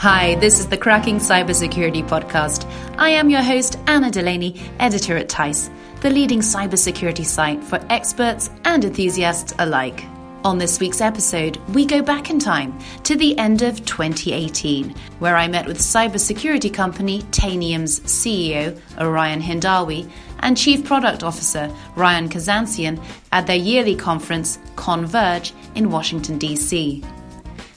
Hi, this is the Cracking Cybersecurity Podcast. I am your host, Anna Delaney, editor at TICE, the leading cybersecurity site for experts and enthusiasts alike. On this week's episode, we go back in time to the end of 2018, where I met with cybersecurity company Tanium's CEO, Orion Hindawi, and Chief Product Officer, Ryan Kazanciyan, at their yearly conference, Converge, in Washington, D.C.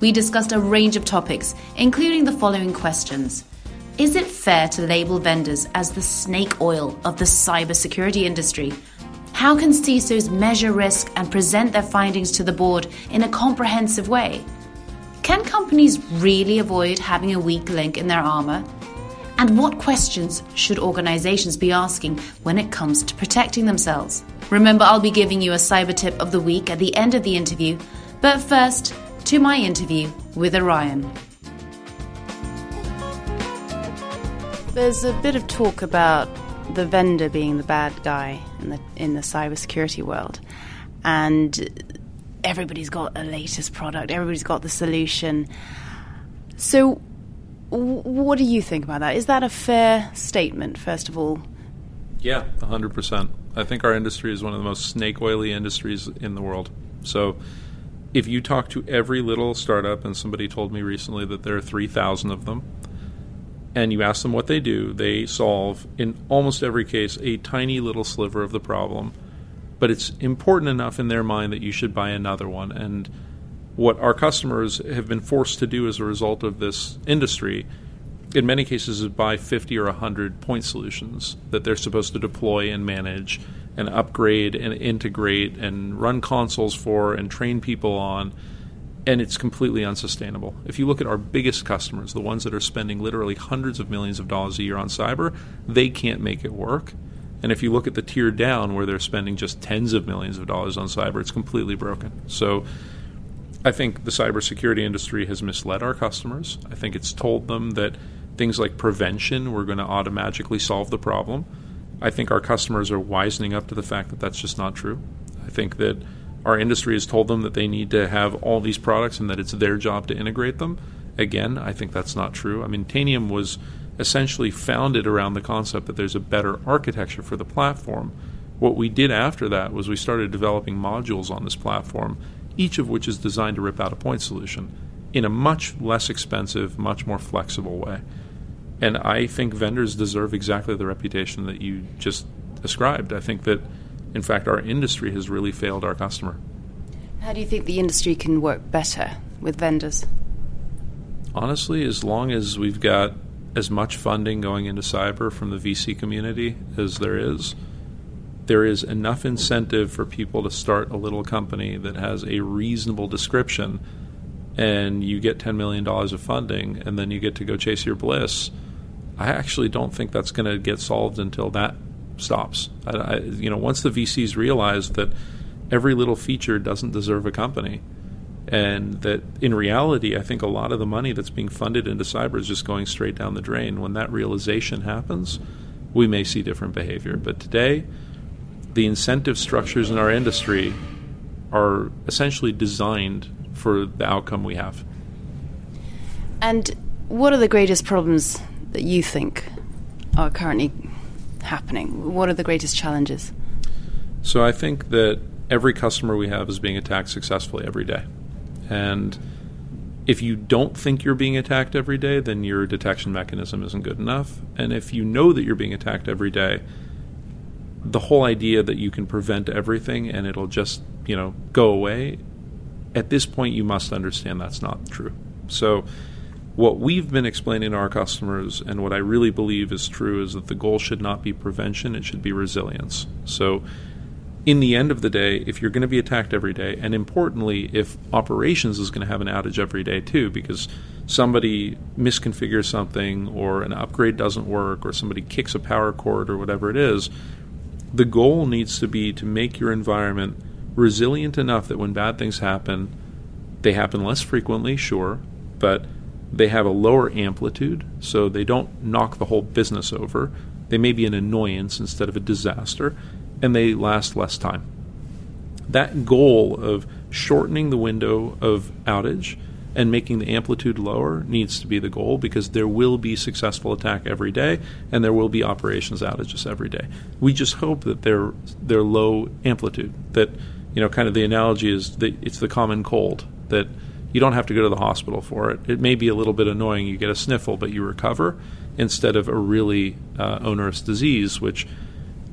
We discussed a range of topics, including the following questions. Is it fair to label vendors as the snake oil of the cybersecurity industry? How can CISOs measure risk and present their findings to the board in a comprehensive way? Can companies really avoid having a weak link in their armor? And what questions should organizations be asking when it comes to protecting themselves? Remember, I'll be giving you a cyber tip of the week at the end of the interview, but first, to my interview with Orion. There's a bit of talk about the vendor being the bad guy in the cybersecurity world, and everybody's got a latest product, everybody's got the solution. So what do you think about that? Is that a fair statement, first of all? Yeah, 100%. I think our industry is one of the most snake oily industries in the world. So if you talk to every little startup, and somebody told me recently that there are 3,000 of them, and you ask them what they do, they solve, in almost every case, a tiny little sliver of the problem. But it's important enough in their mind that you should buy another one. And what our customers have been forced to do as a result of this industry, in many cases, is buy 50 or 100 point solutions that they're supposed to deploy and manage and upgrade and integrate and run consoles for and train people on, and it's completely unsustainable. If you look at our biggest customers, the ones that are spending literally hundreds of millions of dollars a year on cyber, they can't make it work. And if you look at the tier down where they're spending just tens of millions of dollars on cyber, it's completely broken. So I think the cybersecurity industry has misled our customers. I think it's told them that things like prevention were going to automatically solve the problem. I think our customers are wisening up to the fact that that's just not true. I think that our industry has told them that they need to have all these products and that it's their job to integrate them. Again, I think that's not true. I mean, Tanium was essentially founded around the concept that there's a better architecture for the platform. What we did after that was we started developing modules on this platform, each of which is designed to rip out a point solution in a much less expensive, much more flexible way. And I think vendors deserve exactly the reputation that you just described. I think that, in fact, our industry has really failed our customer. How do you think the industry can work better with vendors? Honestly, as long as we've got as much funding going into cyber from the VC community as there is enough incentive for people to start a little company that has a reasonable description, and you get $10 million of funding, and then you get to go chase your bliss. I actually don't think that's going to get solved until that stops. Once the VCs realize that every little feature doesn't deserve a company, and that in reality, I think a lot of the money that's being funded into cyber is just going straight down the drain. When that realization happens, we may see different behavior. But today, the incentive structures in our industry are essentially designed for the outcome we have. And what are the greatest problems that you think are currently happening? What are the greatest challenges? So I think that every customer we have is being attacked successfully every day. And if you don't think you're being attacked every day, then your detection mechanism isn't good enough. And if you know that you're being attacked every day, the whole idea that you can prevent everything and it'll just, go away, at this point, you must understand that's not true. So what we've been explaining to our customers, and what I really believe is true, is that the goal should not be prevention, it should be resilience. So in the end of the day, if you're going to be attacked every day, and importantly, if operations is going to have an outage every day too, because somebody misconfigures something, or an upgrade doesn't work, or somebody kicks a power cord, or whatever it is, the goal needs to be to make your environment resilient enough that when bad things happen, they happen less frequently, sure, but they have a lower amplitude, so they don't knock the whole business over. They may be an annoyance instead of a disaster, and they last less time. That goal of shortening the window of outage and making the amplitude lower needs to be the goal, because there will be successful attack every day and there will be operations outages every day. We just hope that they're low amplitude, that, you know, kind of the analogy is that it's the common cold, that you don't have to go to the hospital for it. It may be a little bit annoying. You get a sniffle, but you recover, instead of a really onerous disease, which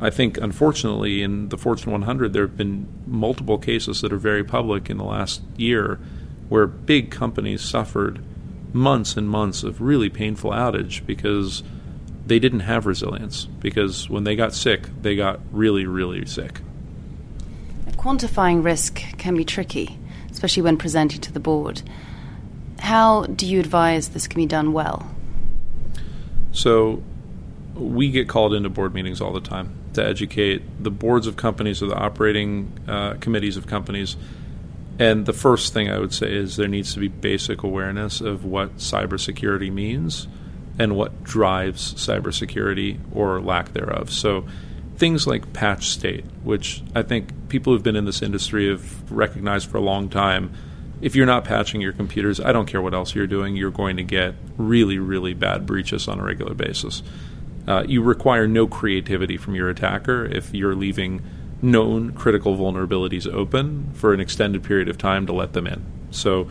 I think, unfortunately, in the Fortune 100, there have been multiple cases that are very public in the last year where big companies suffered months and months of really painful outage because they didn't have resilience, because when they got sick, they got really, really sick. Quantifying risk can be tricky, especially when presenting to the board. How do you advise this can be done well? So we get called into board meetings all the time to educate the boards of companies or the operating committees of companies. And the first thing I would say is there needs to be basic awareness of what cybersecurity means and what drives cybersecurity or lack thereof. So things like patch state, which I think people who've been in this industry have recognized for a long time, if you're not patching your computers, I don't care what else you're doing, you're going to get really, really bad breaches on a regular basis. You require no creativity from your attacker if you're leaving known critical vulnerabilities open for an extended period of time to let them in. So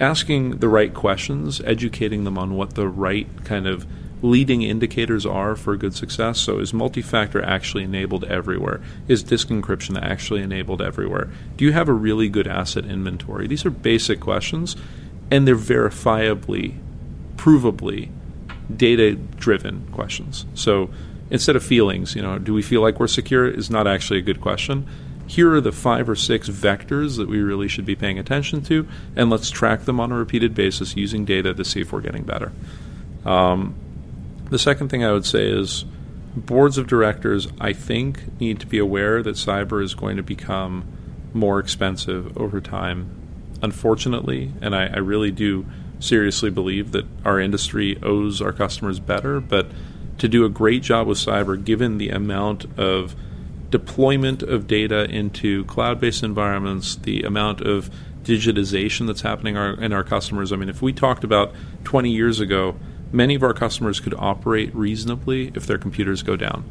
asking the right questions, educating them on what the right kind of leading indicators are for good success. So is multi-factor actually enabled everywhere? Is disk encryption actually enabled everywhere? Do you have a really good asset inventory? These are basic questions, and they're verifiably, provably data-driven questions. So instead of feelings, you know, do we feel like we're secure is not actually a good question. Here are the 5 or 6 vectors that we really should be paying attention to, and let's track them on a repeated basis using data to see if we're getting better. The second thing I would say is boards of directors, I think, need to be aware that cyber is going to become more expensive over time, unfortunately, and I really do seriously believe that our industry owes our customers better, but to do a great job with cyber, given the amount of deployment of data into cloud-based environments, the amount of digitization that's happening in our customers. I mean, if we talked about 20 years ago, many of our customers could operate reasonably if their computers go down.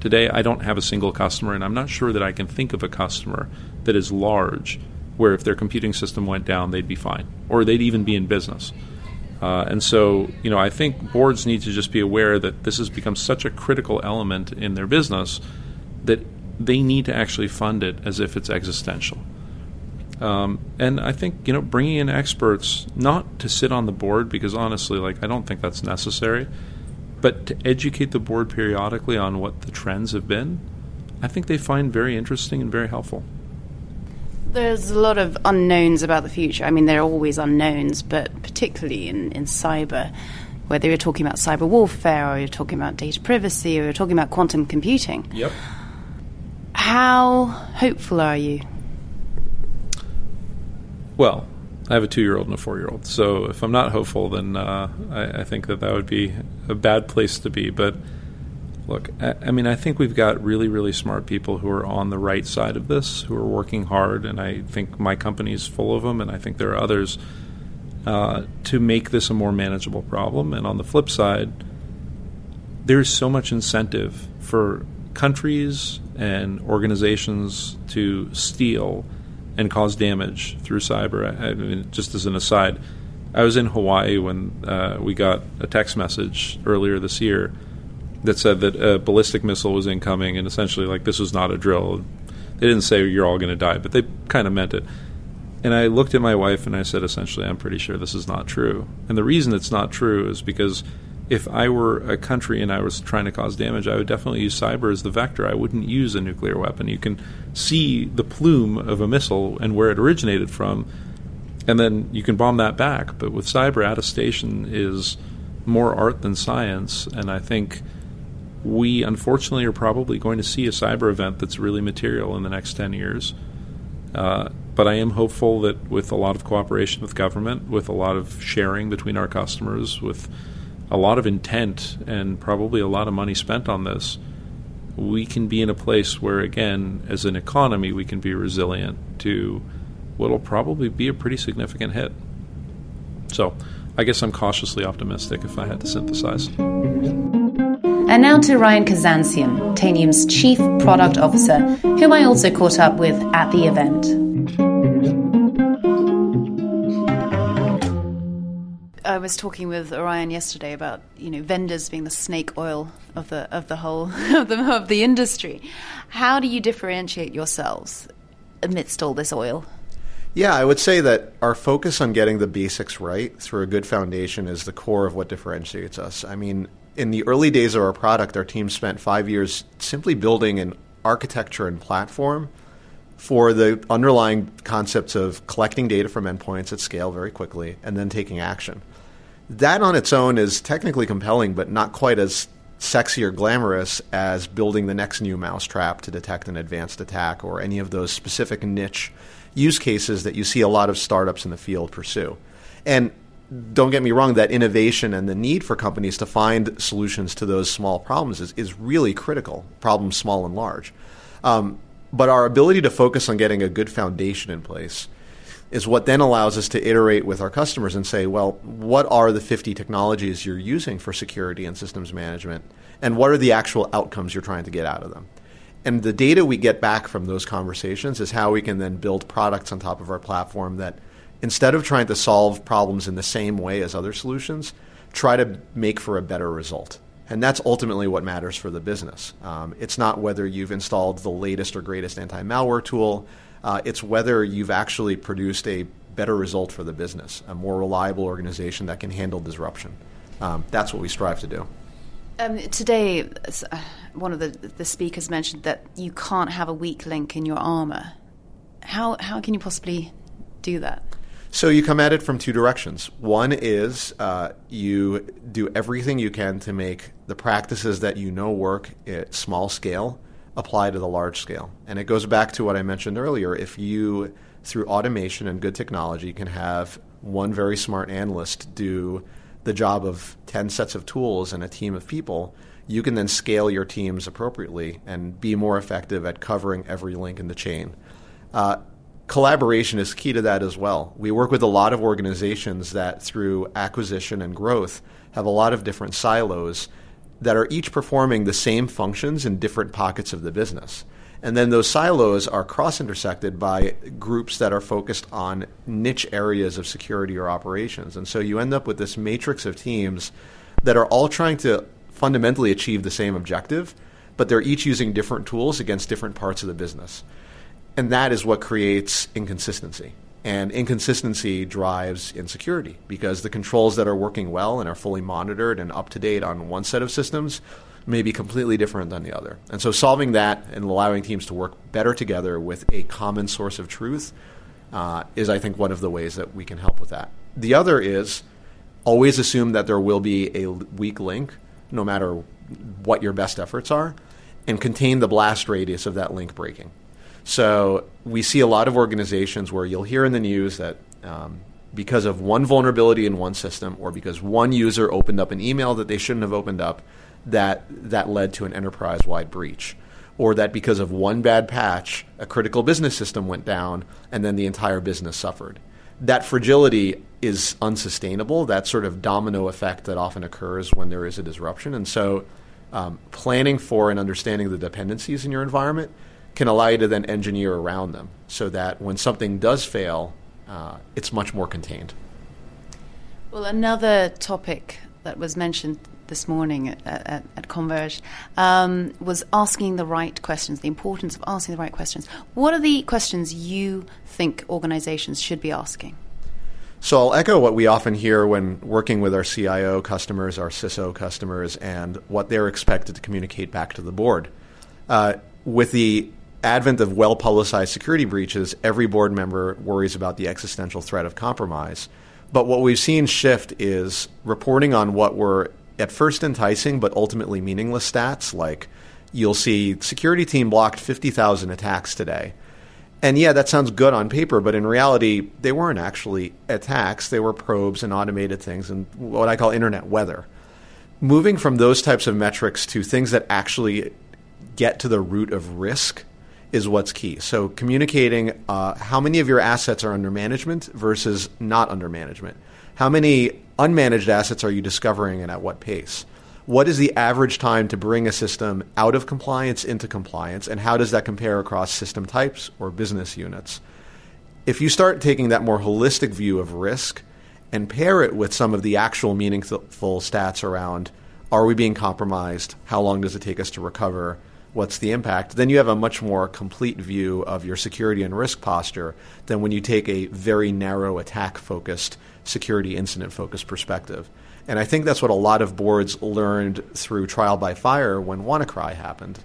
Today, I don't have a single customer, and I'm not sure that I can think of a customer that is large where if their computing system went down, they'd be fine, or they'd even be in business. And so, you know, I think boards need to just be aware that this has become such a critical element in their business that they need to actually fund it as if it's existential. And I think, you know, bringing in experts, not to sit on the board, because honestly, like, I don't think that's necessary, but to educate the board periodically on what the trends have been, I think they find very interesting and very helpful. There's a lot of unknowns about the future. I mean, there are always unknowns, but particularly in cyber, whether you're talking about cyber warfare or you're talking about data privacy or you're talking about quantum computing. Yep. How hopeful are you? Well, I have a 2-year-old and a 4-year-old, so if I'm not hopeful, then I think that would be a bad place to be. But look, I mean, I think we've got really, really smart people who are on the right side of this, who are working hard, and I think my company's full of them, and I think there are others, to make this a more manageable problem. And on the flip side, there's so much incentive for countries and organizations to steal and cause damage through cyber. I mean, just as an aside, I was in Hawaii when we got a text message earlier this year that said that a ballistic missile was incoming, and essentially, like, this was not a drill. They didn't say you're all going to die, but they kind of meant it. And I looked at my wife and I said, essentially, I'm pretty sure this is not true. And the reason it's not true is because if I were a country and I was trying to cause damage, I would definitely use cyber as the vector. I wouldn't use a nuclear weapon. You can see the plume of a missile and where it originated from, and then you can bomb that back. But with cyber, attestation is more art than science, and I think we, unfortunately, are probably going to see a cyber event that's really material in the next 10 years. But I am hopeful that with a lot of cooperation with government, with a lot of sharing between our customers, with a lot of intent and probably a lot of money spent on this, we can be in a place where, again, as an economy, we can be resilient to what will probably be a pretty significant hit. So I guess I'm cautiously optimistic if I had to synthesize. And now to Ryan Kazanciyan, Tanium's Chief Product Officer, whom I also caught up with at the event. I was talking with Orion yesterday about, you know, vendors being the snake oil of the whole of the industry. How do you differentiate yourselves amidst all this oil? Yeah, I would say that our focus on getting the basics right through a good foundation is the core of what differentiates us. I mean, in the early days of our product, our team spent 5 years simply building an architecture and platform for the underlying concepts of collecting data from endpoints at scale very quickly and then taking action. That on its own is technically compelling, but not quite as sexy or glamorous as building the next new mousetrap to detect an advanced attack or any of those specific niche use cases that you see a lot of startups in the field pursue. And don't get me wrong, that innovation and the need for companies to find solutions to those small problems is really critical, problems small and large. But our ability to focus on getting a good foundation in place is what then allows us to iterate with our customers and say, well, what are the 50 technologies you're using for security and systems management, and what are the actual outcomes you're trying to get out of them? And the data we get back from those conversations is how we can then build products on top of our platform that, instead of trying to solve problems in the same way as other solutions, try to make for a better result. And that's ultimately what matters for the business. It's not whether you've installed the latest or greatest anti-malware tool. It's whether you've actually produced a better result for the business, a more reliable organization that can handle disruption. That's what we strive to do. Today, one of the speakers mentioned that you can't have a weak link in your armor. How can you possibly do that? So you come at it from two directions. One is you do everything you can to make the practices that you know work at small scale apply to the large scale. And it goes back to what I mentioned earlier. If you, through automation and good technology, can have one very smart analyst do the job of 10 sets of tools and a team of people, you can then scale your teams appropriately and be more effective at covering every link in the chain. Collaboration is key to that as well. We work with a lot of organizations that, through acquisition and growth, have a lot of different silos that are each performing the same functions in different pockets of the business. And then those silos are cross-intersected by groups that are focused on niche areas of security or operations. And so you end up with this matrix of teams that are all trying to fundamentally achieve the same objective, but they're each using different tools against different parts of the business. And that is what creates inconsistency. And inconsistency drives insecurity, because the controls that are working well and are fully monitored and up-to-date on one set of systems may be completely different than the other. And so solving that and allowing teams to work better together with a common source of truth is, I think, one of the ways that we can help with that. The other is always assume that there will be a weak link, no matter what your best efforts are, and contain the blast radius of that link breaking. So we see a lot of organizations where you'll hear in the news that because of one vulnerability in one system, or because one user opened up an email that they shouldn't have opened up, that led to an enterprise-wide breach, or that because of one bad patch, a critical business system went down and then the entire business suffered. That fragility is unsustainable, that sort of domino effect that often occurs when there is a disruption. And so planning for and understanding the dependencies in your environment can allow you to then engineer around them so that when something does fail, it's much more contained. Well, another topic that was mentioned this morning at Converge was asking the right questions, the importance of asking the right questions. What are the questions you think organizations should be asking? So I'll echo what we often hear when working with our CIO customers, our CISO customers, and what they're expected to communicate back to the board. With the advent of well-publicized security breaches, every board member worries about the existential threat of compromise. But what we've seen shift is reporting on what were at first enticing but ultimately meaningless stats, like you'll see security team blocked 50,000 attacks today. And yeah, that sounds good on paper, but in reality, they weren't actually attacks. They were probes and automated things and what I call internet weather. Moving from those types of metrics to things that actually get to the root of risk is what's key. So communicating how many of your assets are under management versus not under management. How many unmanaged assets are you discovering and at what pace? What is the average time to bring a system out of compliance into compliance, and how does that compare across system types or business units? If you start taking that more holistic view of risk and pair it with some of the actual meaningful stats around, are we being compromised? How long does it take us to recover? What's the impact? Then you have a much more complete view of your security and risk posture than when you take a very narrow attack-focused, security incident-focused perspective. And I think that's what a lot of boards learned through trial by fire when WannaCry happened,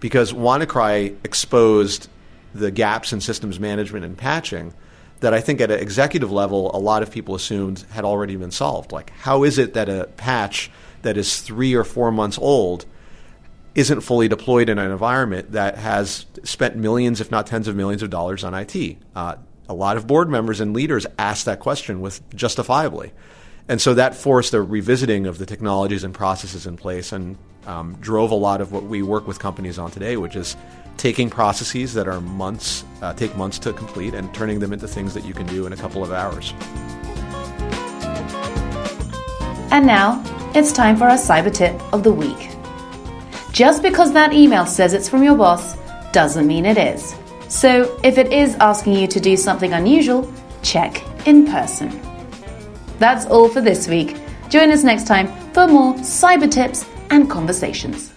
because WannaCry exposed the gaps in systems management and patching that I think at an executive level, a lot of people assumed had already been solved. Like, how is it that a patch that is 3 or 4 months old isn't fully deployed in an environment that has spent millions, if not tens of millions of dollars on IT? A lot of board members and leaders asked that question with justifiably. And so that forced a revisiting of the technologies and processes in place, and drove a lot of what we work with companies on today, which is taking processes that are take months to complete and turning them into things that you can do in a couple of hours. And now it's time for our cyber tip of the week. Just because that email says it's from your boss doesn't mean it is. So if it is asking you to do something unusual, check in person. That's all for this week. Join us next time for more cyber tips and conversations.